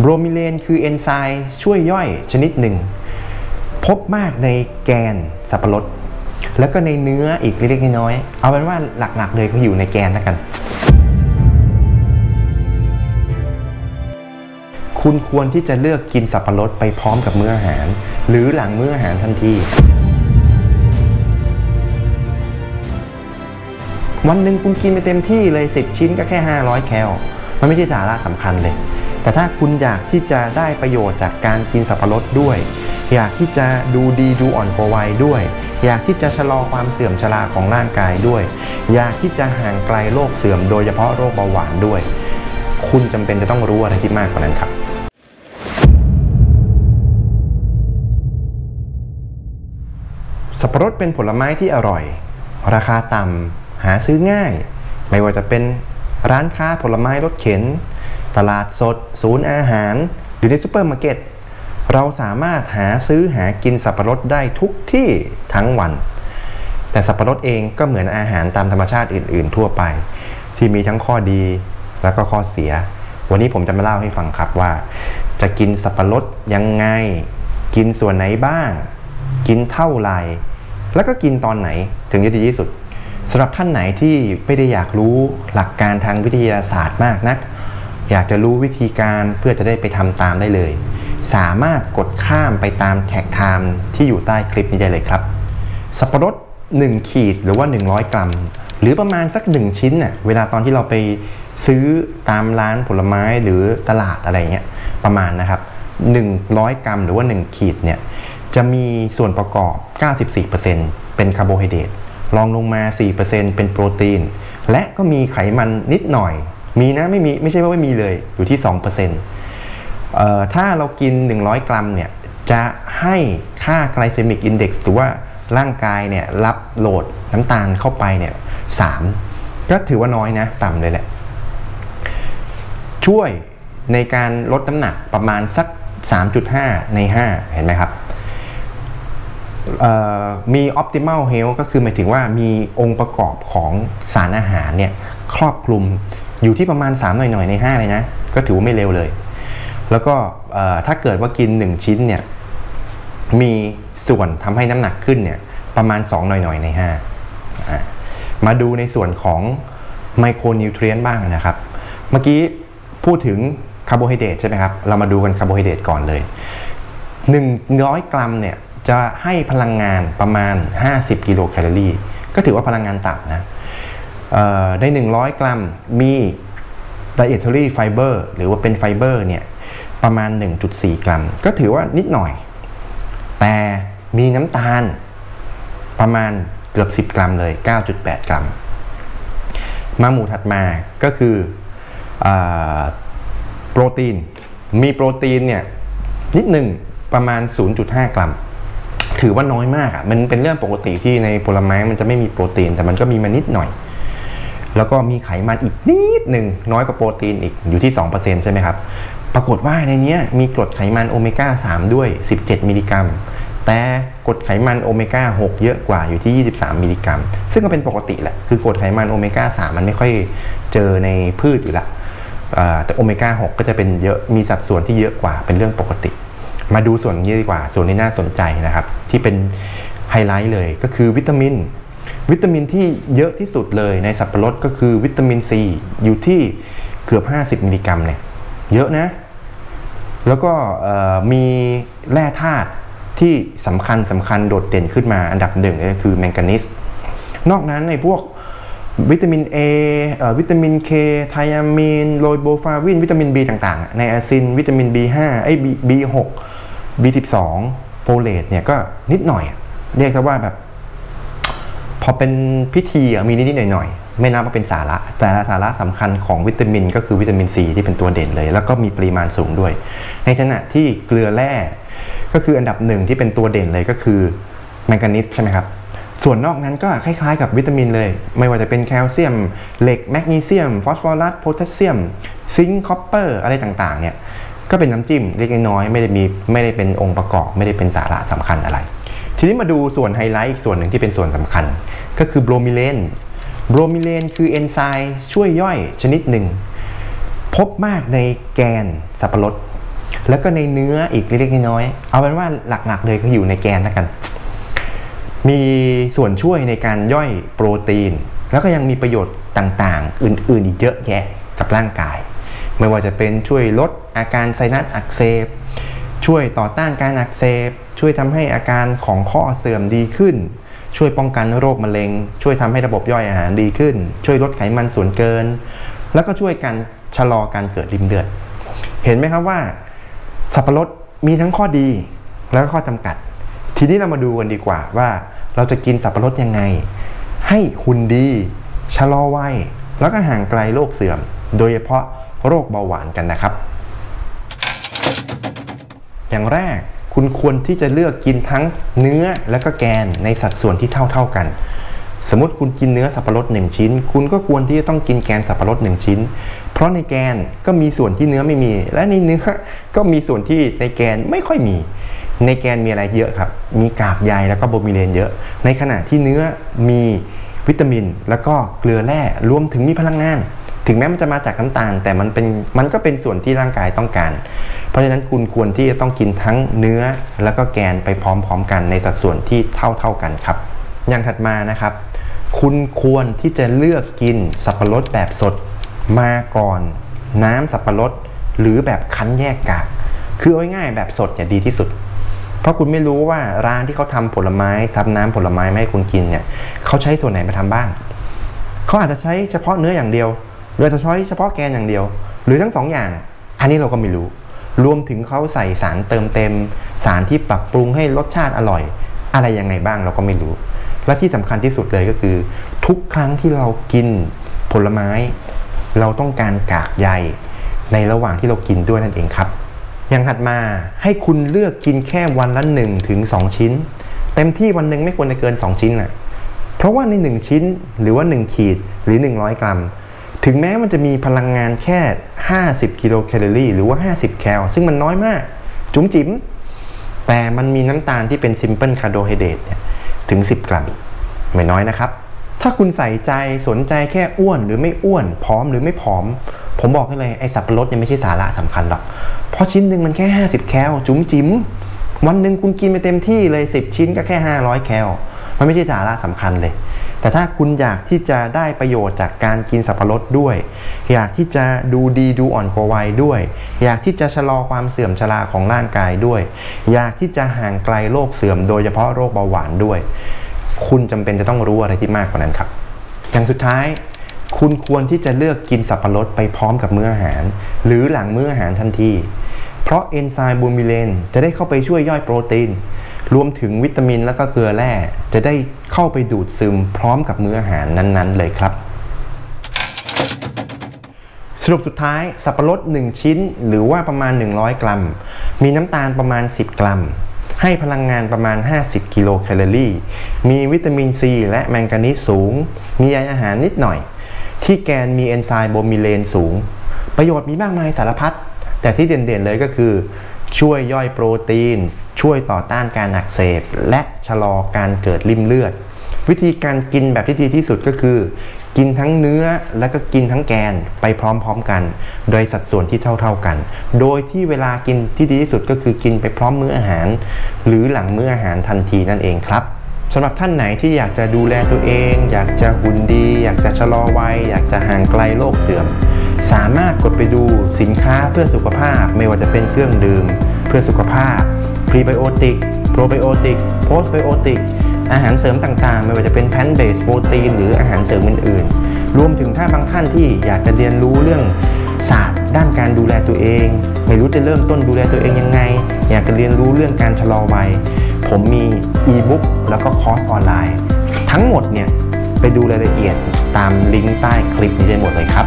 โบรมิเลนคือเอนไซม์ช่วยย่อยชนิดหนึ่งพบมากในแกนสับปะรดแล้วก็ในเนื้ออีกเล็กๆน้อยๆเอาเป็นว่าหลักๆเลยก็อยู่ในแกนแล้วกันคุณควรที่จะเลือกกินสับปะรดไปพร้อมกับมื้ออาหารหรือหลังมื้ออาหารทันทีวันหนึ่งคุณกินไปเต็มที่เลย10ชิ้นก็แค่500แคลมันไม่ใช่สาระสำคัญเลยแต่ถ้าคุณอยากที่จะได้ประโยชน์จากการกินสับปะรดด้วยอยากที่จะดูดีดูอ่อนกว่าวัยด้วยอยากที่จะชะลอความเสื่อมชราของร่างกายด้วยอยากที่จะห่างไกลโรคเสื่อมโดยเฉพาะโรคเบาหวานด้วยคุณจำเป็นจะต้องรู้อะไรที่มากกว่านั้นครับสับปะรดเป็นผลไม้ที่อร่อยราคาต่ำหาซื้อง่ายไม่ว่าจะเป็นร้านค้าผลไม้รถเข็นตลาดสดศูนย์อาหารหรือในซูเปอร์มาร์เก็ตเราสามารถหาซื้อหากินสับปะรดได้ทุกที่ทั้งวันแต่สับปะรดเองก็เหมือนอาหารตามธรรมชาติอื่นๆทั่วไปที่มีทั้งข้อดีแล้วก็ข้อเสียวันนี้ผมจะมาเล่าให้ฟังครับว่าจะกินสับปะรดยังไงกินส่วนไหนบ้างกินเท่าไหร่แล้วก็กินตอนไหนถึงจะดีที่สุดสำหรับท่านไหนที่ไม่ได้อยากรู้หลักการทางวิทยาศาสตร์มากนักอยากจะรู้วิธีการเพื่อจะได้ไปทำตามได้เลยสามารถกดข้ามไปตามแท็กไทม์ที่อยู่ใต้คลิปนี้ได้เลยครับสับปะรด1ขีดหรือว่า100กรัมหรือประมาณสัก1ชิ้นน่ะเวลาตอนที่เราไปซื้อตามร้านผลไม้หรือตลาดอะไรเงี้ยประมาณนะครับ100กรัมหรือว่า1ขีดเนี่ยจะมีส่วนประกอบ 94% เป็นคาร์โบไฮเดรตรองลงมา 4% เป็นโปรตีนและก็มีไขมันนิดหน่อยมีนะไม่มีไม่ใช่ว่าไม่มีเลยอยู่ที่ 2% ถ้าเรากิน100กรัมเนี่ยจะให้ค่า glycemic index หรือว่าร่างกายเนี่ยรับโหลดน้ำตาลเข้าไปเนี่ย3ก็ถือว่าน้อยนะต่ำเลยแหละช่วยในการลดน้ำหนักประมาณสัก 3.5 ใน 5เห็นไหมครับมี optimal health ก็คือหมายถึงว่ามีองค์ประกอบของสารอาหารเนี่ยครอบคลุมอยู่ที่ประมาณ3หน่อยๆใน5เลยนะก็ถือว่าไม่เร็วเลยแล้วก็ถ้าเกิดว่ากิน1ชิ้นเนี่ยมีส่วนทำให้น้ำหนักขึ้นเนี่ยประมาณ2หน่อยๆใน5มาดูในส่วนของไมโครนิวเทรียนต์บ้างนะครับเมื่อกี้พูดถึงคาร์โบไฮเดรตใช่ไหมครับเรามาดูกันคาร์โบไฮเดรตก่อนเลย100กรัมเนี่ยจะให้พลังงานประมาณ50กิโลแคลอรี่ก็ถือว่าพลังงานต่ำนะใน100กรัมมี dietary fiber หรือว่าเป็นไฟเบอร์เนี่ยประมาณ 1.4 กรัมก็ถือว่านิดหน่อยแต่มีน้ำตาลประมาณเกือบ10กรัมเลย 9.8 กรัมมาหมู่ถัดมาก็คือโปรตีนมีโปรตีนเนี่ยนิดหนึ่งประมาณ 0.5 กรัมถือว่าน้อยมากอ่ะมันเป็นเรื่องปกติที่ในผลไม้มันจะไม่มีโปรตีนแต่มันก็มีมานิดหน่อยแล้วก็มีไขมันอีกนิดหนึ่งน้อยกว่าโปรตีนอีกอยู่ที่ 2% ใช่ไหมครับปรากฏว่าในนี้มีกรดไขมันโอเมก้า3ด้วย17มิลลิกรัมแต่กรดไขมันโอเมก้า6เยอะกว่าอยู่ที่23มิลลิกรัมซึ่งก็เป็นปกติแหละคือกรดไขมันโอเมก้า3มันไม่ค่อยเจอในพืชอยู่ละแต่โอเมก้า6ก็จะเป็นเยอะมีสัดส่วนที่เยอะกว่าเป็นเรื่องปกติมาดูส่วนนี้ดีกว่าส่วนที่น่าสนใจนะครับที่เป็นไฮไลท์เลยก็คือวิตามินที่เยอะที่สุดเลยในสับปะรดก็คือวิตามินซีอยู่ที่เกือบ50มิลลิกรัมเนี่ยเยอะนะแล้วก็มีแร่ธาตุที่สำคัญโดดเด่นขึ้นมาอันดับหนึ่งก็คือแมงกานีสนอกนั้นในพวกวิตามิน A วิตามิน K ไทอามีนโรยโบฟาวินวิตามิน B ต่างๆในไนอาซินวิตามิน B5 B6 B12 โฟเลตเนี่ยก็นิดหน่อยเรียกซะว่าแบบพอเป็นพิธีมีนิดๆหน่อยๆไม่นับว่าเป็นสาระแต่สาระสำคัญของวิตามินก็คือวิตามิน C ที่เป็นตัวเด่นเลยแล้วก็มีปริมาณสูงด้วยในขณะที่เกลือแร่ก็คืออันดับหนึ่งที่เป็นตัวเด่นเลยก็คือแมงกานีสใช่ไหมครับส่วนนอกนั้นก็คล้ายๆกับวิตามินเลยไม่ว่าจะเป็นแคลเซียมเหล็กแมกนีเซียมฟอสฟอรัสโพแทสเซียมซิงค์คอปเปอร์อะไรต่างๆเนี่ยก็เป็นน้ำจิ้มเล็กน้อยไม่ได้เป็นองค์ประกอบไม่ได้เป็นสาระสำคัญอะไรทีนี้มาดูส่วนไฮไลท์อีกส่วนหนึ่งที่เป็นส่วนสำคัญก็คือโบรมิเลนคือเอนไซม์ช่วยย่อยชนิดหนึ่งพบมากในแกนสับปะรด แล้วก็ในเนื้ออีกเล็กๆน้อยๆเอาเป็นว่าหลักๆเลยก็อยู่ในแกนแล้วกันมีส่วนช่วยในการย่อยโปรตีนแล้วก็ยังมีประโยชน์ต่างๆอื่นๆอีกเยอะแยะกับร่างกายไม่ว่าจะเป็นช่วยลดอาการไซนัสอักเสบช่วยต่อต้านการอักเสบช่วยทำให้อาการของข้อเสื่อมดีขึ้นช่วยป้องกันโรคมะเร็งช่วยทำให้ระบบย่อยอาหารดีขึ้นช่วยลดไขมันส่วนเกินแล้วก็ช่วยกันชะลอการเกิดริมเลือดเห็นไหมครับว่าสับปะรดมีทั้งข้อดีแล้วก็ข้อจำกัดทีนี้เรามาดูกันดีกว่าว่าเราจะกินสับปะรดยังไงให้หุ่นดีชะลอวัยแล้วก็ห่างไกลโรคเสื่อมโดยเฉพาะโรคเบาหวานกันนะครับอย่างแรกคุณควรที่จะเลือกกินทั้งเนื้อและก็แกนในสัดส่วนที่เท่ากันสมมติคุณกินเนื้อสับปะรด1ชิ้นคุณก็ควรที่จะต้องกินแกนสับปะรด1ชิ้นเพราะในแกนก็มีส่วนที่เนื้อไม่มีและในเนื้อก็มีส่วนที่ในแกนไม่ค่อยมีในแกนมีอะไรเยอะครับมีกากใยแล้วก็โบมิเลนเยอะในขณะที่เนื้อมีวิตามินแล้วก็เกลือแร่รวมถึงมีพลังงานถึงแม้มันจะมาจากน้ำตาลแต่มันก็เป็นส่วนที่ร่างกายต้องการเพราะฉะนั้นคุณควรที่จะต้องกินทั้งเนื้อแล้วก็แกนไปพร้อมๆกันในสัดส่วนที่เท่ากันครับอย่างถัดมานะครับคุณควรที่จะเลือกกินสับปะรดแบบสดมาก่อนน้ำสับปะรดหรือแบบคั้นแยกกากคือเอาง่ายแบบสดเนี่ยดีที่สุดเพราะคุณไม่รู้ว่าร้านที่เขาทำผลไม้ทำน้ำผลไม้มาให้คุณกินเนี่ยเขาใช้ส่วนไหนมาทำบ้างเขาอาจจะใช้เฉพาะเนื้ออย่างเดียวหรืออาจจะใช้เฉพาะแกนอย่างเดียวหรือทั้ง2 อย่างอันนี้เราก็ไม่รู้รวมถึงเขาใส่สารเติมเต็มสารที่ปรับปรุงให้รสชาติอร่อยอะไรยังไงบ้างเราก็ไม่รู้และที่สำคัญที่สุดเลยก็คือทุกครั้งที่เรากินผลไม้เราต้องการกากใยในระหว่างที่เรากินด้วยนั่นเองครับอย่างถัดมาให้คุณเลือกกินแค่วันละ 1-2 ชิ้นเต็มที่วันหนึ่งไม่ควรจะเกิน2ชิ้นน่ะเพราะว่าใน1ชิ้นหรือว่า1ขีดหรือ100กรัมถึงแม้มันจะมีพลังงานแค่50กิโลแคลอรี่หรือว่า50แคลซึ่งมันน้อยมากจุ๋มจิ๋มแต่มันมีน้ำตาลที่เป็นซิมเปิลคาร์โบไฮเดรตเนี่ยถึง10กรัมไม่น้อยนะครับถ้าคุณใส่ใจสนใจแค่อ้วนหรือไม่อ้วนผอมหรือไม่ผอมผมบอกให้เลยไอ้สับปะรดเนี่ยไม่ใช่สาระสำคัญหรอกเพราะชิ้นหนึ่งมันแค่50แคลจุ๋มจิ๋มวันหนึ่งคุณกินไปเต็มที่เลย10ชิ้นก็แค่500แคลมันไม่ใช่สาระสำคัญเลยแต่ถ้าคุณอยากที่จะได้ประโยชน์จากการกินสับปะรดด้วยอยากที่จะดูดีดูอ่อนกว่าวัยด้วยอยากที่จะชะลอความเสื่อมชราของร่างกายด้วยอยากที่จะห่างไกลโรคเสื่อมโดยเฉพาะโรคเบาหวานด้วยคุณจำเป็นจะต้องรู้อะไรที่มากกว่านั้นครับอย่างสุดท้ายคุณควรที่จะเลือกกินสับปะรดไปพร้อมกับมื้ออาหารหรือหลังมื้ออาหารทันทีเพราะเอนไซม์บูมิเลนจะได้เข้าไปช่วยย่อยโปรตีนรวมถึงวิตามินและก็เกลือแร่จะได้เข้าไปดูดซึมพร้อมกับมื้ออาหารนั้นๆเลยครับสรุปสุดท้ายสับปะรด1ชิ้นหรือว่าประมาณ100กรัมมีน้ำตาลประมาณ10กรัมให้พลังงานประมาณ50กิโลแคลอรี่มีวิตามินซีและแมงกานีสสูงมีใยอาหารนิดหน่อยที่แกนมีเอนไซม์โบมิเลนสูงประโยชน์มีมากมายสารพัดแต่ที่เด่นๆเลยก็คือช่วยย่อยโปรตีนช่วยต่อต้านการอักเสบและชะลอการเกิดริ่มเลือดวิธีการกินแบบที่ดีที่สุดก็คือกินทั้งเนื้อและก็กินทั้งแกนไปพร้อมๆกันโดยสัดส่วนที่เท่าๆกันโดยที่เวลากินที่ดีที่สุดก็คือกินไปพร้อมมื้ออาหารหรือหลังมื้ออาหารทันทีนั่นเองครับสำหรับท่านไหนที่อยากจะดูแลตัวเองอยากจะหุ่นดีอยากจะชะลอวัยอยากจะห่างไกลโรคเสื่อมสามารถกดไปดูสินค้าเพื่อสุขภาพไม่ว่าจะเป็นเครื่องดื่มเพื่อสุขภาพพรีไบโอติกโปรไบโอติกโพสไบโอติกอาหารเสริมต่างๆไม่ว่าจะเป็นแพลนท์เบสโปรตีนหรืออาหารเสริมอื่นๆรวมถึงถ้าบางท่านที่อยากจะเรียนรู้เรื่องศาสตร์ด้านการดูแลตัวเองไม่รู้จะเริ่มต้นดูแลตัวเองยังไงอยากจะเรียนรู้เรื่องการชะลอวัยผมมีอีบุ๊กแล้วก็คอร์สออนไลน์ทั้งหมดเนี่ยไปดูรายละเอียดตามลิงก์ใต้คลิปนี้ได้หมดเลยครับ